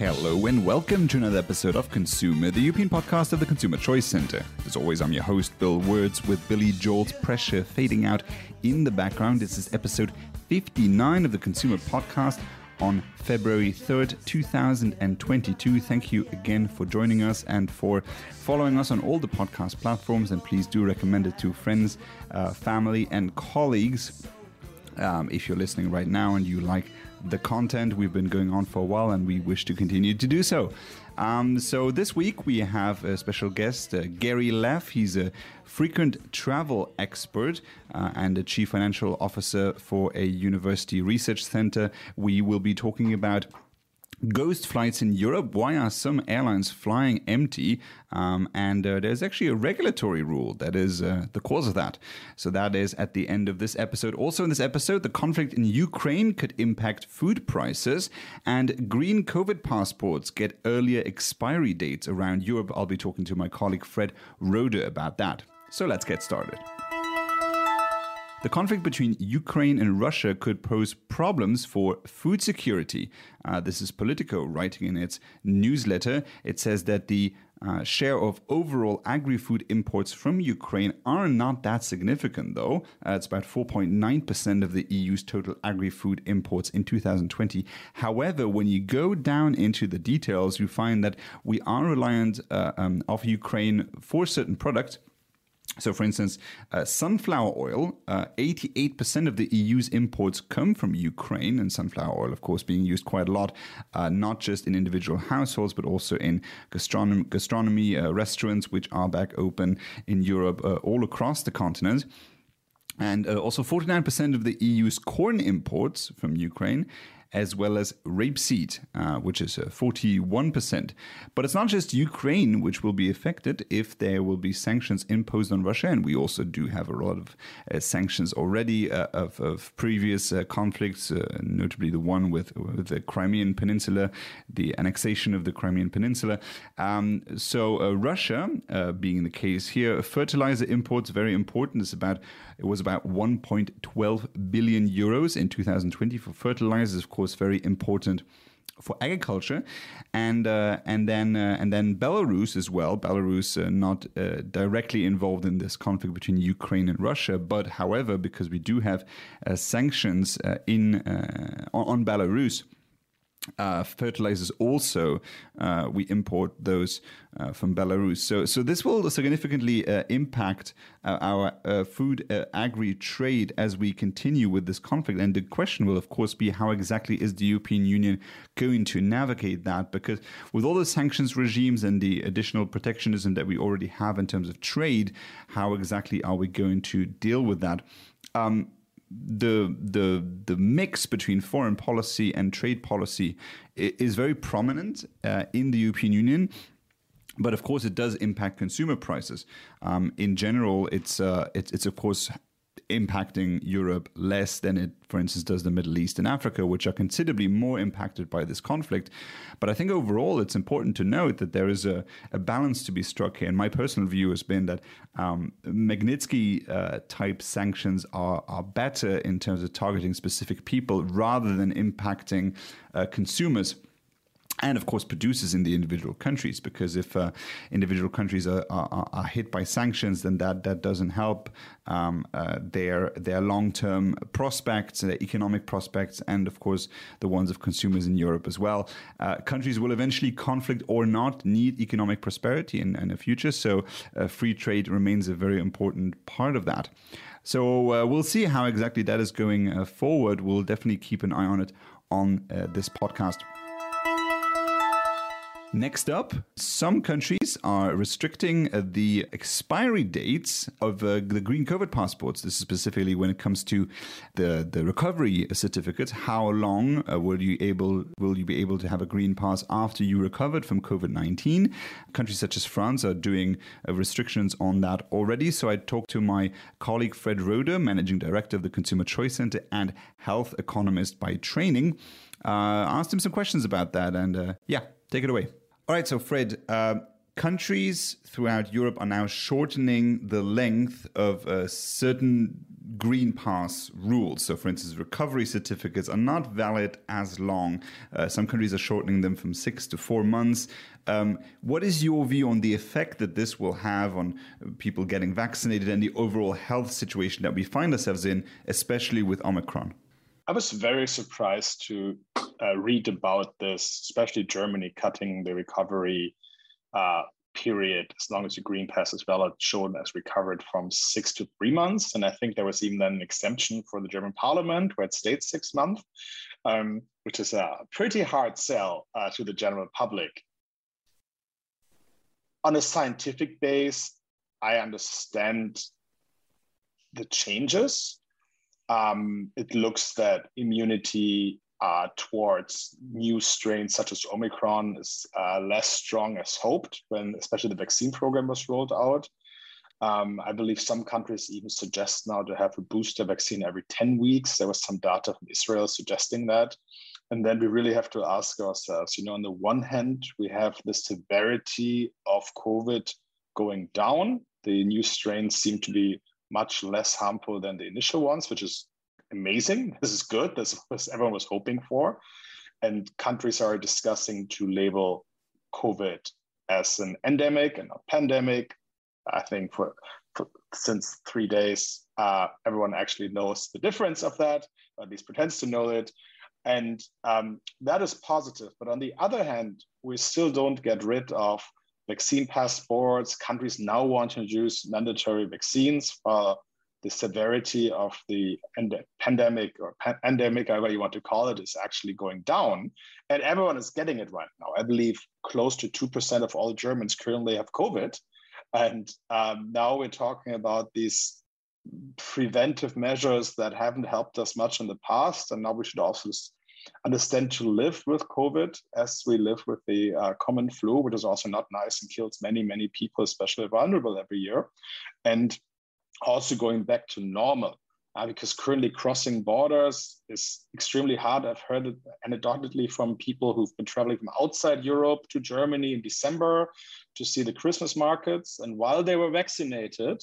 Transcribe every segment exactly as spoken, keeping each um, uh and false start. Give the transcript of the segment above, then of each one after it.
Hello and welcome to another episode of Consumer, the European podcast of the Consumer Choice Center. As always, I'm your host, Bill Words, with Billy Joel's pressure fading out in the background. This is episode fifty-nine of the Consumer Podcast on February third, two thousand twenty-two. Thank you again for joining us and for following us on all the podcast platforms. And please do recommend it to friends, uh, family, and colleagues. Um, if you're listening right now and you like the content, we've been going on for a while and we wish to continue to do so. Um, so this week we have a special guest, uh, Gary Leff. He's a frequent travel expert uh, and a chief financial officer for a university research center. We will be talking about ghost flights in Europe. Why are some airlines flying empty? Um, and uh, there's actually a regulatory rule that is uh, the cause of that. So that is at the end of this episode. Also in this episode, the conflict in Ukraine could impact food prices, and green COVID passports get earlier expiry dates around Europe. I'll be talking to my colleague Fred Roeder about that. So let's get started. The conflict between Ukraine and Russia could pose problems for food security. Uh, this is Politico writing in its newsletter. It says that the uh, share of overall agri-food imports from Ukraine are not that significant, though. Uh, it's about four point nine percent of the E U's total agri-food imports in two thousand twenty. However, when you go down into the details, you find that we are reliant uh, um, of Ukraine for certain products. So, for instance, uh, sunflower oil, uh, eighty-eight percent of the E U's imports come from Ukraine, and sunflower oil, of course, being used quite a lot, uh, not just in individual households, but also in gastronom- gastronomy, uh, restaurants, which are back open in Europe, uh, all across the continent. And uh, also forty-nine percent of the E U's corn imports from Ukraine, as well as rapeseed, uh, which is uh, forty-one percent. But it's not just Ukraine which will be affected if there will be sanctions imposed on Russia. And we also do have a lot of uh, sanctions already uh, of, of previous uh, conflicts, uh, notably the one with, with the Crimean Peninsula, the annexation of the Crimean Peninsula. Um, so uh, Russia, uh, being the case here, fertilizer imports, very important. It's about It was about one point one two billion euros in two thousand twenty for fertilizers, of course. Was very important for agriculture, and uh, and then uh, and then Belarus as well. Belarus uh, not uh, directly involved in this conflict between Ukraine and Russia, but however, because we do have uh, sanctions uh, in uh, on Belarus. Uh, fertilizers also, uh, we import those uh, from Belarus. So so this will significantly uh, impact uh, our uh, food uh, agri-trade as we continue with this conflict. And the question will, of course, be how exactly is the European Union going to navigate that? Because with all the sanctions regimes and the additional protectionism that we already have in terms of trade, how exactly are we going to deal with that? Um The the the mix between foreign policy and trade policy is very prominent uh, in the European Union, but of course it does impact consumer prices. Um, in general, it's uh, it's it's of course impacting Europe less than it, for instance, does the Middle East and Africa, which are considerably more impacted by this conflict. But I think overall, it's important to note that there is a, a balance to be struck here. And my personal view has been that um, Magnitsky uh, type sanctions are, are better in terms of targeting specific people rather than impacting uh, consumers. And, of course, producers in the individual countries, because if uh, individual countries are, are, are hit by sanctions, then that, that doesn't help um, uh, their their long-term prospects, their economic prospects, and, of course, the ones of consumers in Europe as well. Uh, countries will eventually, conflict or not, need economic prosperity in, in the future, so uh, free trade remains a very important part of that. So uh, we'll see how exactly that is going uh, forward. We'll definitely keep an eye on it on uh, this podcast. Next up, some countries are restricting uh, the expiry dates of uh, the green COVID passports. This is specifically when it comes to the, the recovery certificates. How long uh, will you able will you be able to have a green pass after you recovered from COVID nineteen? Countries such as France are doing uh, restrictions on that already. So I talked to my colleague Fred Roeder, managing director of the Consumer Choice Center and health economist by training. Uh, asked him some questions about that, and uh, yeah, take it away. All right, so Fred, uh, countries throughout Europe are now shortening the length of uh, certain green pass rules. So, for instance, recovery certificates are not valid as long. Uh, some countries are shortening them from six to four months. Um, what is your view on the effect that this will have on people getting vaccinated and the overall health situation that we find ourselves in, especially with Omicron? I was very surprised to uh, read about this, especially Germany cutting the recovery uh, period, as long as your green pass is valid, shown as recovered, from six to three months. And I think there was even then an exemption for the German parliament where it stayed six months, um, which is a pretty hard sell uh, to the general public. On a scientific base, I understand the changes. Um, it looks that immunity uh, towards new strains such as Omicron is uh, less strong as hoped, when especially the vaccine program was rolled out. Um, I believe some countries even suggest now to have a booster vaccine every ten weeks. There was some data from Israel suggesting that. And then we really have to ask ourselves, you know, on the one hand, we have the severity of COVID going down. The new strains seem to be much less harmful than the initial ones, which is amazing. This is good. This is what everyone was hoping for. And countries are discussing to label COVID as an endemic and a pandemic. I think for, for since three days, uh, everyone actually knows the difference of that, or at least pretends to know it. And um, that is positive. But on the other hand, we still don't get rid of vaccine passports. Countries now want to introduce mandatory vaccines for the severity of the end- pandemic or pandemic, however you want to call it, is actually going down. And everyone is getting it right now. I believe close to two percent of all Germans currently have COVID. And um, now we're talking about these preventive measures that haven't helped us much in the past. And now we should also understand to live with COVID as we live with the uh, common flu, which is also not nice and kills many, many people, especially vulnerable, every year. And also going back to normal, uh, because currently crossing borders is extremely hard. I've heard it anecdotally from people who've been traveling from outside Europe to Germany in December to see the Christmas markets. And while they were vaccinated,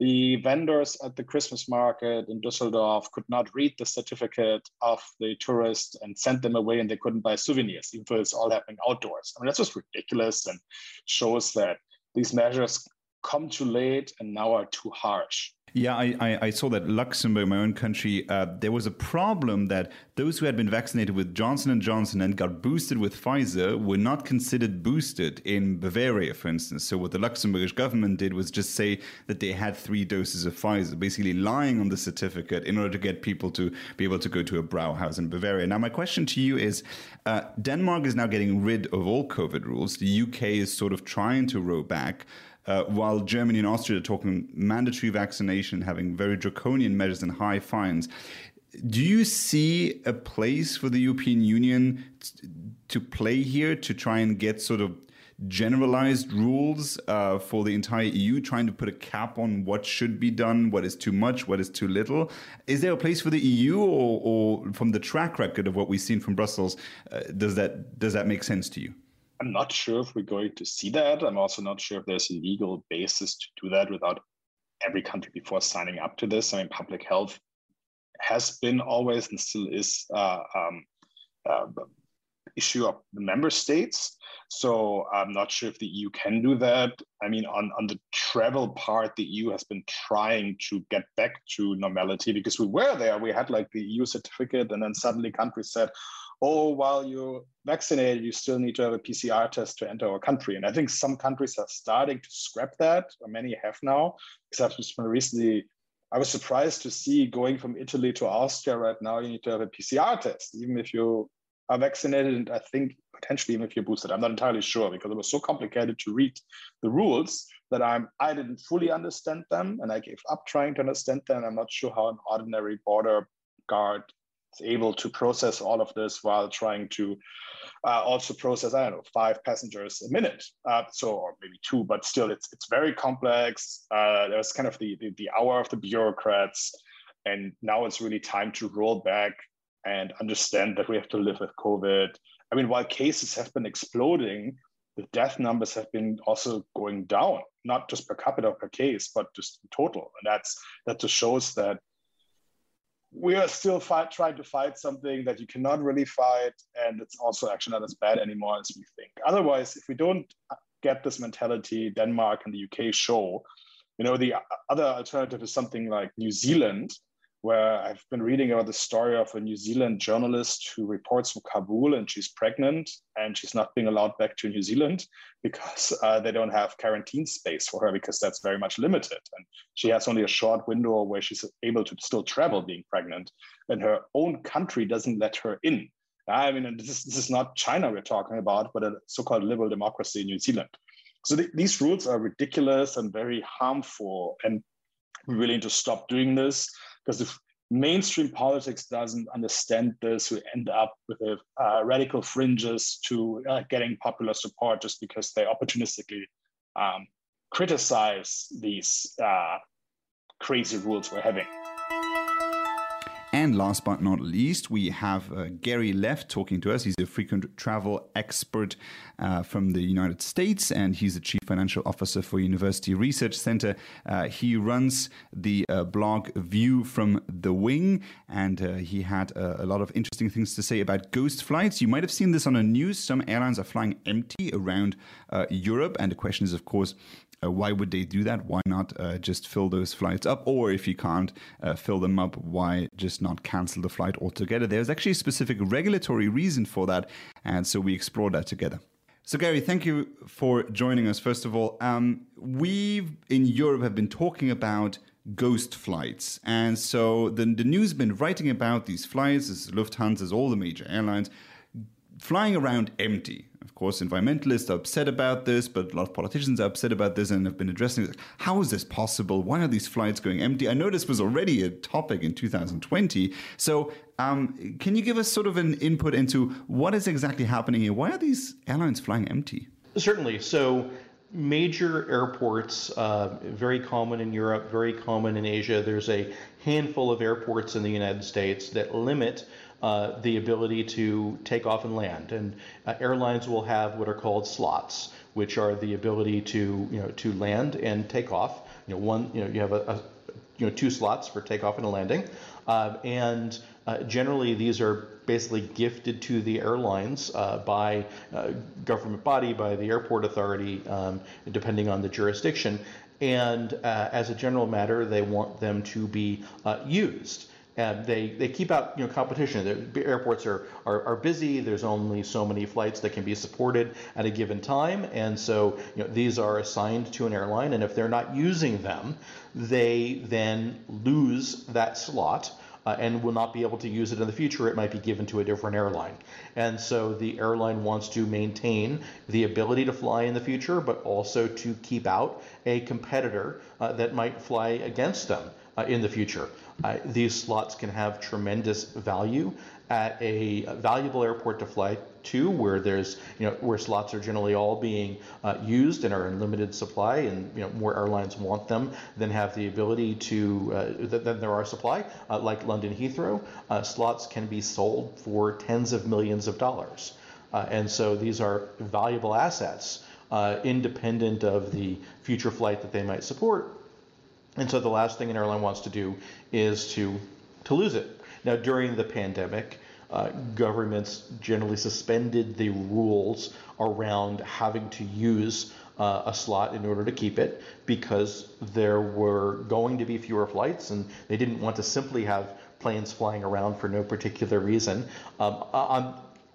the vendors at the Christmas market in Düsseldorf could not read the certificate of the tourist and sent them away, and they couldn't buy souvenirs, even though it's all happening outdoors. I mean, that's just ridiculous and shows that these measures come too late and now are too harsh. Yeah, I, I, I saw that Luxembourg, my own country, uh, there was a problem that those who had been vaccinated with Johnson and Johnson and got boosted with Pfizer were not considered boosted in Bavaria, for instance. So what the Luxembourgish government did was just say that they had three doses of Pfizer, basically lying on the certificate in order to get people to be able to go to a Brauhaus in Bavaria. Now, my question to you is, uh, Denmark is now getting rid of all COVID rules. The U K is sort of trying to row back. Uh, while Germany and Austria are talking mandatory vaccination, having very draconian measures and high fines, do you see a place for the European Union t- to play here to try and get sort of generalized rules uh, for the entire E U, trying to put a cap on what should be done, what is too much, what is too little? Is there a place for the E U, or, or from the track record of what we've seen from Brussels, uh, does that does that make sense to you? I'm not sure if we're going to see that. I'm also not sure if there's a legal basis to do that without every country before signing up to this. I mean, public health has been always and still is uh, um, uh, issue of the member states. So I'm not sure if the E U can do that. I mean, on, on the travel part, the E U has been trying to get back to normality, because we were there. We had like the E U certificate, and then suddenly countries said, oh, while you're vaccinated, you still need to have a P C R test to enter our country. And I think some countries are starting to scrap that, or many have now, except recently, I was surprised to see going from Italy to Austria right now, you need to have a P C R test, even if you are vaccinated, and I think potentially even if you're boosted. I'm not entirely sure, because it was so complicated to read the rules that I'm, I didn't fully understand them, and I gave up trying to understand them. I'm not sure how an ordinary border guard able to process all of this while trying to uh, also process, I don't know, five passengers a minute. Uh, so, or maybe two, but still it's it's very complex. Uh, there's kind of the, the, the hour of the bureaucrats. And now it's really time to roll back and understand that we have to live with COVID. I mean, while cases have been exploding, the death numbers have been also going down, not just per capita or per case, but just in total. And that's that just shows that we are still fight, trying to fight something that you cannot really fight, and it's also actually not as bad anymore as we think. Otherwise, if we don't get this mentality Denmark and the U K show, you know, the other alternative is something like New Zealand, where I've been reading about the story of a New Zealand journalist who reports from Kabul, and she's pregnant and she's not being allowed back to New Zealand because uh, they don't have quarantine space for her, because that's very much limited. And she has only a short window where she's able to still travel being pregnant, and her own country doesn't let her in. I mean, and this is, this is not China we're talking about, but a so-called liberal democracy in New Zealand. So th- these rules are ridiculous and very harmful, and we really need to stop doing this. Because if mainstream politics doesn't understand this, we end up with a, uh, radical fringes to uh, getting popular support just because they opportunistically um, criticize these uh, crazy rules we're having. And last but not least, we have uh, Gary Leff talking to us. He's a frequent travel expert uh, from the United States, and he's the Chief Financial Officer for University Research Center. Uh, he runs the uh, blog View from the Wing, and uh, he had uh, a lot of interesting things to say about ghost flights. You might have seen this on the news. Some airlines are flying empty around uh, Europe, and the question is, of course, Uh, why would they do that? Why not uh, just fill those flights up? Or if you can't uh, fill them up, why just not cancel the flight altogether? There's actually a specific regulatory reason for that. And so we explore that together. So, Gary, thank you for joining us. First of all, um, we in Europe have been talking about ghost flights. And so the, the news has been writing about these flights, as Lufthansa, as all the major airlines, flying around empty. Of course, environmentalists are upset about this, but a lot of politicians are upset about this and have been addressing this. How is this possible? Why are these flights going empty? I know this was already a topic in two thousand twenty. So um, can you give us sort of an input into what is exactly happening here? Why are these airlines flying empty? Certainly. So major airports, uh, very common in Europe, very common in Asia. There's a handful of airports in the United States that limit Uh, the ability to take off and land, and uh, airlines will have what are called slots, which are the ability to you know to land and take off. You know, one you know you have a, a you know two slots for takeoff and a landing, uh, and uh, generally these are basically gifted to the airlines uh, by uh, government body, by the airport authority, um, depending on the jurisdiction. And uh, as a general matter, they want them to be uh, used. And they, they keep out you know competition. The airports are, are are busy. There's only so many flights that can be supported at a given time, and so you know these are assigned to an airline. And if they're not using them, they then lose that slot uh, and will not be able to use it in the future. It might be given to a different airline, and so the airline wants to maintain the ability to fly in the future, but also to keep out a competitor uh, that might fly against them uh, in the future. Uh, these slots can have tremendous value at a valuable airport to fly to, where there's, you know, where slots are generally all being uh, used and are in limited supply, and you know more airlines want them than have the ability to uh, th- than there are supply. Uh, like London Heathrow, uh, slots can be sold for tens of millions of dollars, uh, and so these are valuable assets, uh, independent of the future flight that they might support. And so the last thing an airline wants to do is to to lose it. Now, during the pandemic, uh, governments generally suspended the rules around having to use uh, a slot in order to keep it, because there were going to be fewer flights, and they didn't want to simply have planes flying around for no particular reason, um, on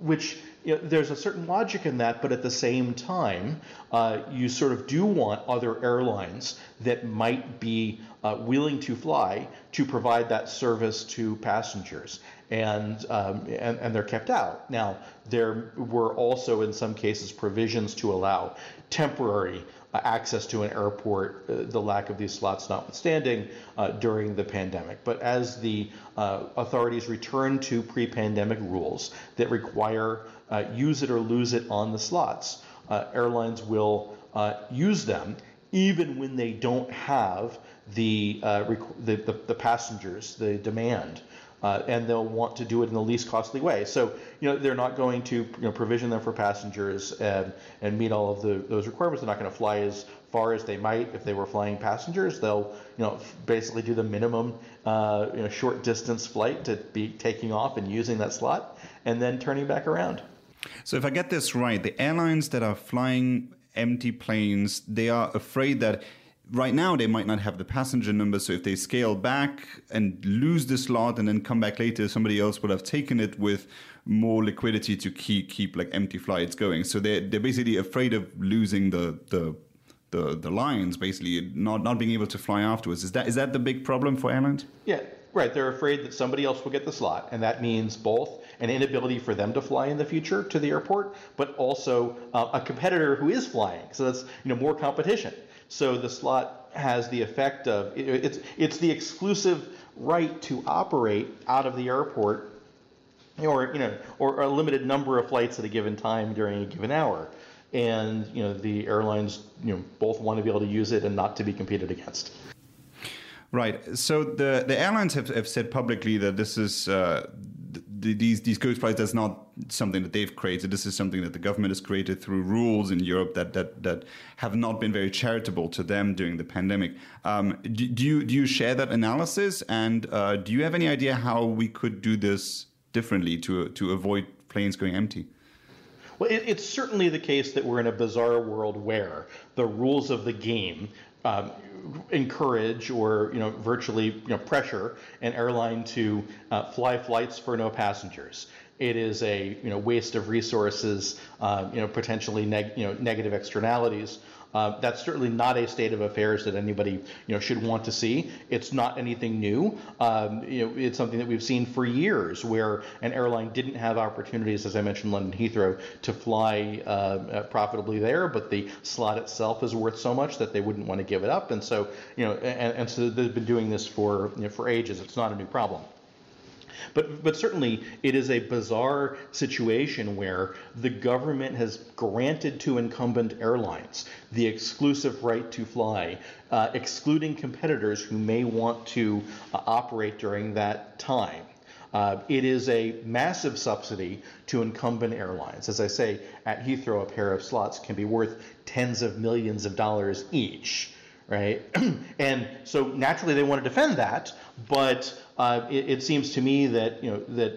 which you know, there's a certain logic in that, but at the same time, uh, you sort of do want other airlines that might be uh, willing to fly to provide that service to passengers, and, um, and and they're kept out. Now, there were also in some cases provisions to allow temporary uh, access to an airport, uh, the lack of these slots notwithstanding, uh, during the pandemic. But as the uh, authorities return to pre-pandemic rules that require Uh, use it or lose it on the slots, Uh, airlines will uh, use them even when they don't have the uh, rec- the, the, the passengers, the demand, uh, and they'll want to do it in the least costly way. So you know they're not going to you know, provision them for passengers and, and meet all of the, those requirements. They're not going to fly as far as they might if they were flying passengers. They'll, you know, basically do the minimum, uh, you know, short distance flight to be taking off and using that slot and then turning back around. So if I get this right, the airlines that are flying empty planes, they are afraid that right now they might not have the passenger number. So if they scale back and lose the slot and then come back later, somebody else would have taken it with more liquidity to keep keep like empty flights going. So they're, they're basically afraid of losing the the the, the lines, basically not, not being able to fly afterwards. Is that is that the big problem for airlines? Yeah, right. They're afraid that somebody else will get the slot. And that means both an inability for them to fly in the future to the airport, but also uh, a competitor who is flying. So that's, you know, more competition. So the slot has the effect of, it's it's the exclusive right to operate out of the airport, or, you know, or a limited number of flights at a given time during a given hour, and, you know, the airlines, you know, both want to be able to use it and not to be competed against. Right. So the the airlines have, have said publicly that this is uh, th- these these ghost flights. That's not something that they've created. This is something that the government has created through rules in Europe that that, that have not been very charitable to them during the pandemic. Um, do, do you do you share that analysis? And uh, do you have any idea how we could do this differently to to avoid planes going empty? Well, it, it's certainly the case that we're in a bizarre world where the rules of the game Um, encourage or, you know, virtually, you know, pressure an airline to uh, fly flights for no passengers. It is a, you know, waste of resources, uh, you know, potentially neg- you know, negative externalities. Uh, that's certainly not a state of affairs that anybody, you know, should want to see. It's not anything new. Um, you know, it's something that we've seen for years, where an airline didn't have opportunities, as I mentioned, London Heathrow, to fly uh, profitably there, but the slot itself is worth so much that they wouldn't want to give it up. And so, you know, and, and so they've been doing this for, you know, for ages. It's not a new problem. But but certainly it is a bizarre situation where the government has granted to incumbent airlines the exclusive right to fly, uh, excluding competitors who may want to uh, operate during that time. Uh, it is a massive subsidy to incumbent airlines. As I say, at Heathrow, a pair of slots can be worth tens of millions of dollars each, right? And so naturally they want to defend that, but uh, it, it seems to me that, you know, that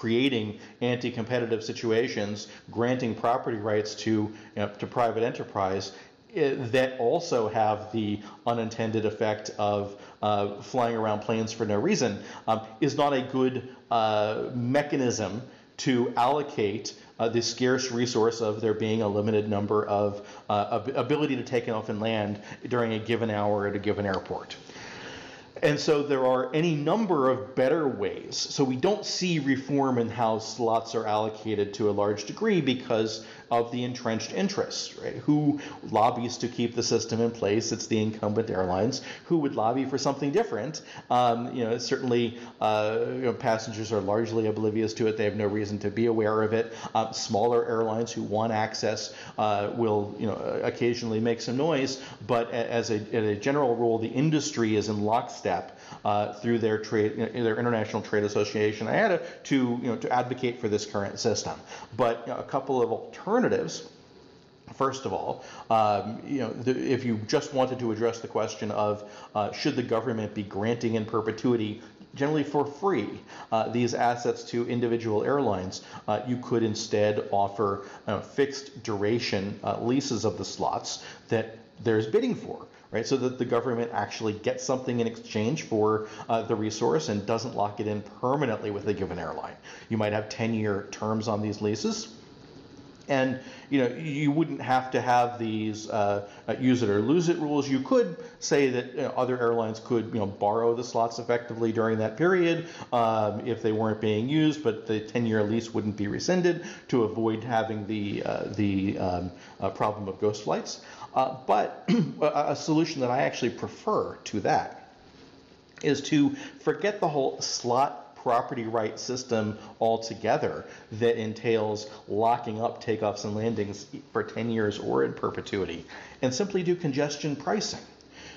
creating anti-competitive situations, granting property rights to, you know, to private enterprise, it, that also have the unintended effect of uh, flying around planes for no reason, um, is not a good uh, mechanism to allocate uh, the scarce resource of there being a limited number of uh, ab- ability to take off and land during a given hour at a given airport. And so there are any number of better ways. So we don't see reform in how slots are allocated to a large degree because of the entrenched interests, right? Who lobbies to keep the system in place? It's the incumbent airlines. Who would lobby for something different? Um, you know, certainly uh, you know, passengers are largely oblivious to it. They have no reason to be aware of it. Uh, smaller airlines who want access uh, will, you know, occasionally make some noise, but as a, as a general rule, the industry is in lockstep Uh, through their trade, you know, their International Trade Association, I A T A, to, you know, to advocate for this current system. But, you know, a couple of alternatives. First of all, um, you know, the, if you just wanted to address the question of uh, should the government be granting in perpetuity, generally for free, uh, these assets to individual airlines, uh, you could instead offer uh, fixed duration uh, leases of the slots that there's bidding for. Right, so that the government actually gets something in exchange for uh, the resource and doesn't lock it in permanently with a given airline. You might have ten-year terms on these leases, and, you know, you wouldn't have to have these uh, use it or lose it rules. You could say that, you know, other airlines could, you know, borrow the slots effectively during that period um, if they weren't being used, but the ten-year lease wouldn't be rescinded to avoid having the uh, the um, uh, problem of ghost flights. Uh, but a solution that I actually prefer to that is to forget the whole slot property right system altogether that entails locking up takeoffs and landings for ten years or in perpetuity, and simply do congestion pricing.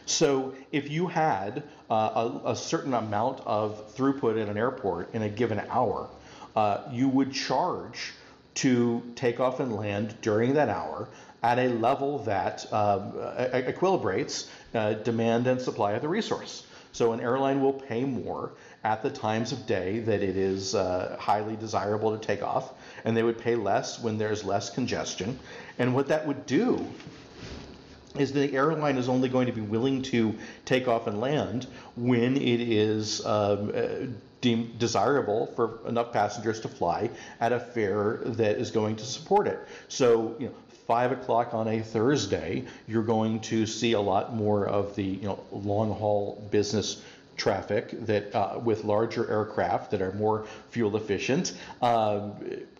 So if you had uh, a, a certain amount of throughput at an airport in a given hour, uh, you would charge to take off and land during that hour at a level that um, equilibrates uh, demand and supply of the resource. So an airline will pay more at the times of day that it is uh, highly desirable to take off, and they would pay less when there's less congestion. And what that would do is the airline is only going to be willing to take off and land when it is um, uh, deemed desirable for enough passengers to fly at a fare that is going to support it. So, you know, five o'clock on a Thursday, you're going to see a lot more of the, you know, long haul business traffic that uh, with larger aircraft that are more fuel efficient, uh,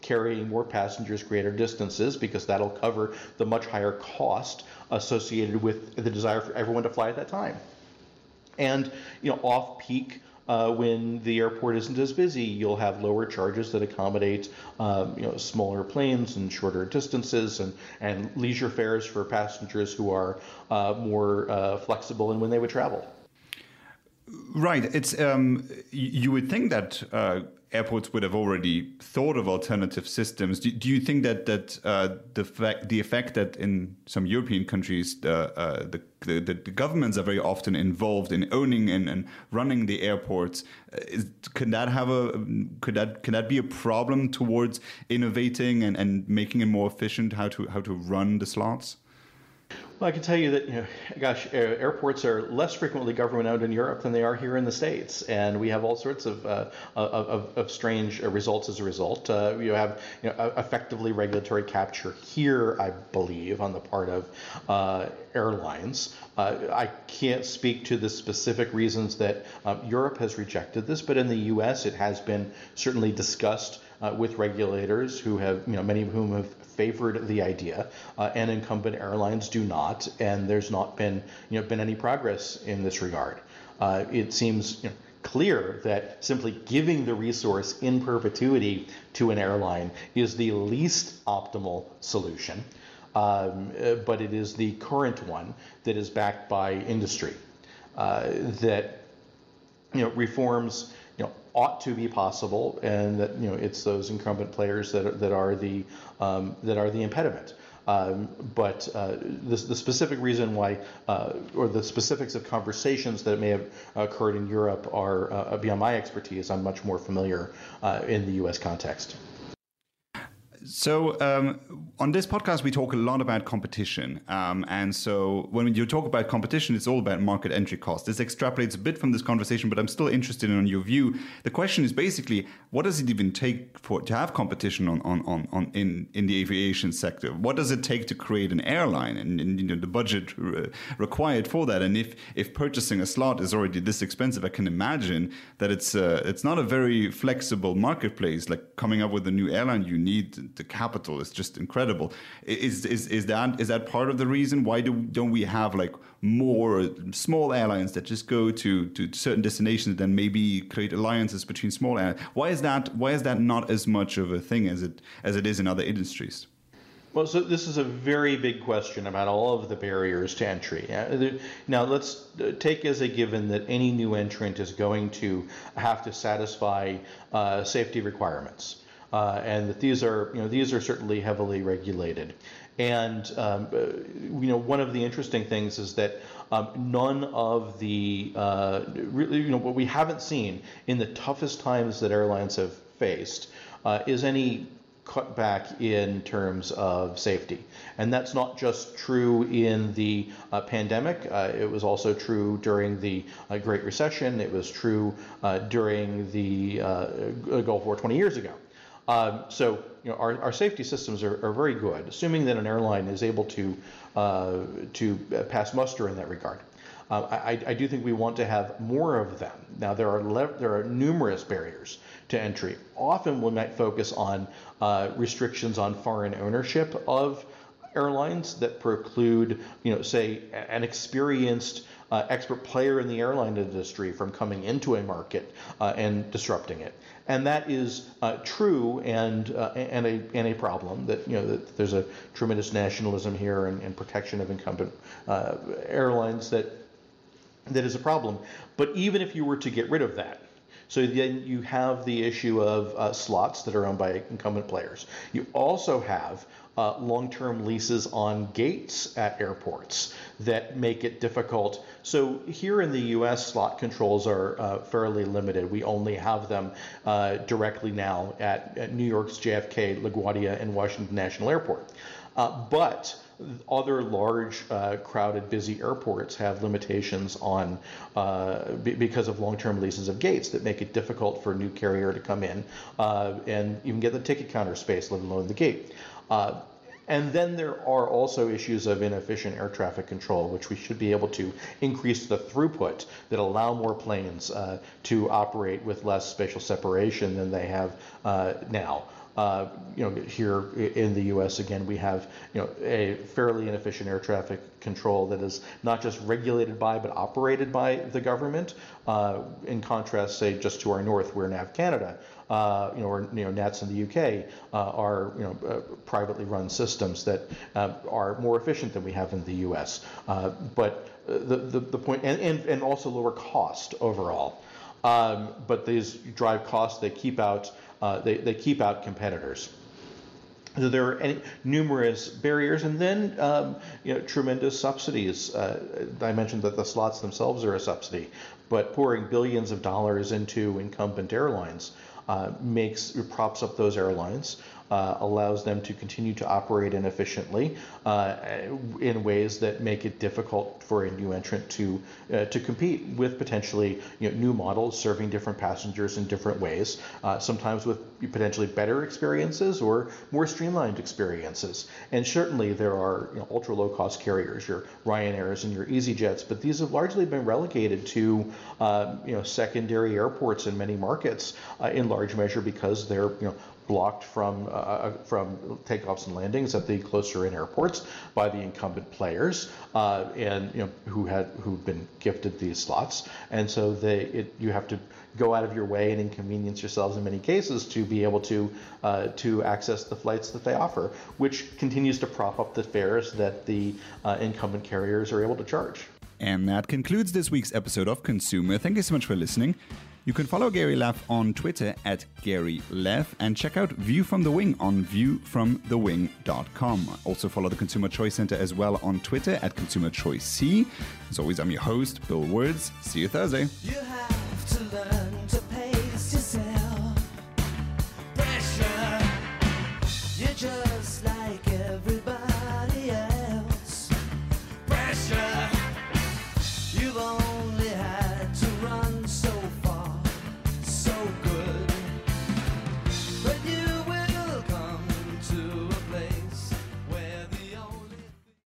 carrying more passengers greater distances, because that'll cover the much higher cost associated with the desire for everyone to fly at that time. And, you know, off-peak, Uh, when the airport isn't as busy, you'll have lower charges that accommodate um, you know, smaller planes and shorter distances, and, and leisure fares for passengers who are uh, more uh, flexible in when they would travel. Right. It's um, you would think that uh, airports would have already thought of alternative systems. Do, do you think that that uh, the fact the effect that in some European countries uh, uh, the, the the governments are very often involved in owning and, and running the airports uh, is, can that have a could that can that be a problem towards innovating and, and making it more efficient how to how to run the slots? Well, I can tell you that, you know, gosh, airports are less frequently government-owned in Europe than they are here in the States, and we have all sorts of uh, of, of strange results as a result. Uh, you have, you know, effectively regulatory capture here, I believe, on the part of uh, airlines. Uh, I can't speak to the specific reasons that uh, Europe has rejected this, but in the U S it has been certainly discussed uh, with regulators who have, you know, many of whom have favored the idea, uh, and incumbent airlines do not, and there's not been, you know, been any progress in this regard. Uh, it seems, you know, clear that simply giving the resource in perpetuity to an airline is the least optimal solution, um, but it is the current one that is backed by industry. Uh, that, you know, reforms, you know, ought to be possible, and that, you know, it's those incumbent players that are, that are the um, that are the impediment. Um, but uh, the, the specific reason why, uh, or the specifics of conversations that may have occurred in Europe are uh, beyond my expertise. I'm much more familiar uh, in the U S context. So um, on this podcast, we talk a lot about competition. Um, and so when you talk about competition, it's all about market entry cost. This extrapolates a bit from this conversation, but I'm still interested in your view. The question is basically, what does it even take for to have competition on, on, on, on in, in the aviation sector? What does it take to create an airline and, and you know, the budget re- required for that? And if, if purchasing a slot is already this expensive, I can imagine that it's uh, it's not a very flexible marketplace. Like coming up with a new airline, you need the capital is just incredible. Is is is that is that part of the reason why do don't we have like more small airlines that just go to to certain destinations and then maybe create alliances between small airlines? Why is that why is that not as much of a thing as it as it is in other industries? Well, so this is a very big question about all of the barriers to entry. Now, let's take as a given that any new entrant is going to have to satisfy uh, safety requirements. Uh, and that these are, you know, these are certainly heavily regulated. And, um, you know, one of the interesting things is that um, none of the, uh, really, you know, what we haven't seen in the toughest times that airlines have faced uh, is any cutback in terms of safety. And that's not just true in the uh, pandemic. Uh, it was also true during the uh, Great Recession. It was true uh, during the uh, Gulf War twenty years ago. Um, so, you know, our, our safety systems are, are very good, assuming that an airline is able to uh, to pass muster in that regard. Uh, I, I do think we want to have more of them. Now, there are le- there are numerous barriers to entry. Often, we might focus on uh, restrictions on foreign ownership of airlines that preclude, you know, say, an experienced uh, expert player in the airline industry from coming into a market uh, and disrupting it. And that is uh, true and uh, and a and a problem that, you know, that there's a tremendous nationalism here and, and protection of incumbent uh, airlines that that is a problem. But even if you were to get rid of that, So then you have the issue of uh, slots that are owned by incumbent players. You also have uh, long-term leases on gates at airports that make it difficult. So here in the U S, slot controls are uh, fairly limited. We only have them uh, directly now at, at New York's J F K, LaGuardia, and Washington National Airport. Uh, but other large, uh, crowded, busy airports have limitations on uh, b because of long-term leases of gates that make it difficult for a new carrier to come in uh, and even get the ticket counter space, let alone the gate. Uh, And then there are also issues of inefficient air traffic control, which we should be able to increase the throughput that allow more planes uh, to operate with less spatial separation than they have uh, now. Uh, you know, here in the U S, again, we have, you know, a fairly inefficient air traffic control that is not just regulated by, but operated by the government. Uh, in contrast, say, just to our north, where NAV Canada, uh, you know, or you know, Nats in the U K uh, are, you know, uh, privately run systems that uh, are more efficient than we have in the U S. Uh, but the, the, the point, and, and, and also lower cost overall. Um, but these drive costs, they keep out Uh, they, they keep out competitors. So there are any, numerous barriers, and then um, you know, tremendous subsidies. Uh, I mentioned that the slots themselves are a subsidy, but pouring billions of dollars into incumbent airlines uh, makes props up those airlines, uh, allows them to continue to operate inefficiently uh, in ways that make it difficult for a new entrant to uh, to compete with potentially, you know, new models serving different passengers in different ways, uh, sometimes with potentially better experiences or more streamlined experiences. And certainly there are, you know, ultra low cost carriers, your Ryanairs and your EasyJets, but these have largely been relegated to uh, you know, secondary airports in many markets uh, in large measure because they're, you know, blocked from uh, from takeoffs and landings at the closer in airports by the incumbent players, uh, and you know, who had who've been gifted these slots, and so they it, you have to go out of your way and inconvenience yourselves in many cases to be able to uh, to access the flights that they offer, which continues to prop up the fares that the uh, incumbent carriers are able to charge. And that concludes this week's episode of Consumer. Thank you so much for listening. You can follow Gary Leff on Twitter at Gary Leff and check out View from the Wing on view from the wing dot com. Also follow the Consumer Choice Center as well on Twitter at Consumer Choice C. As always, I'm your host, Bill Words. See you Thursday. You have to learn to pace yourself. Pressure. You just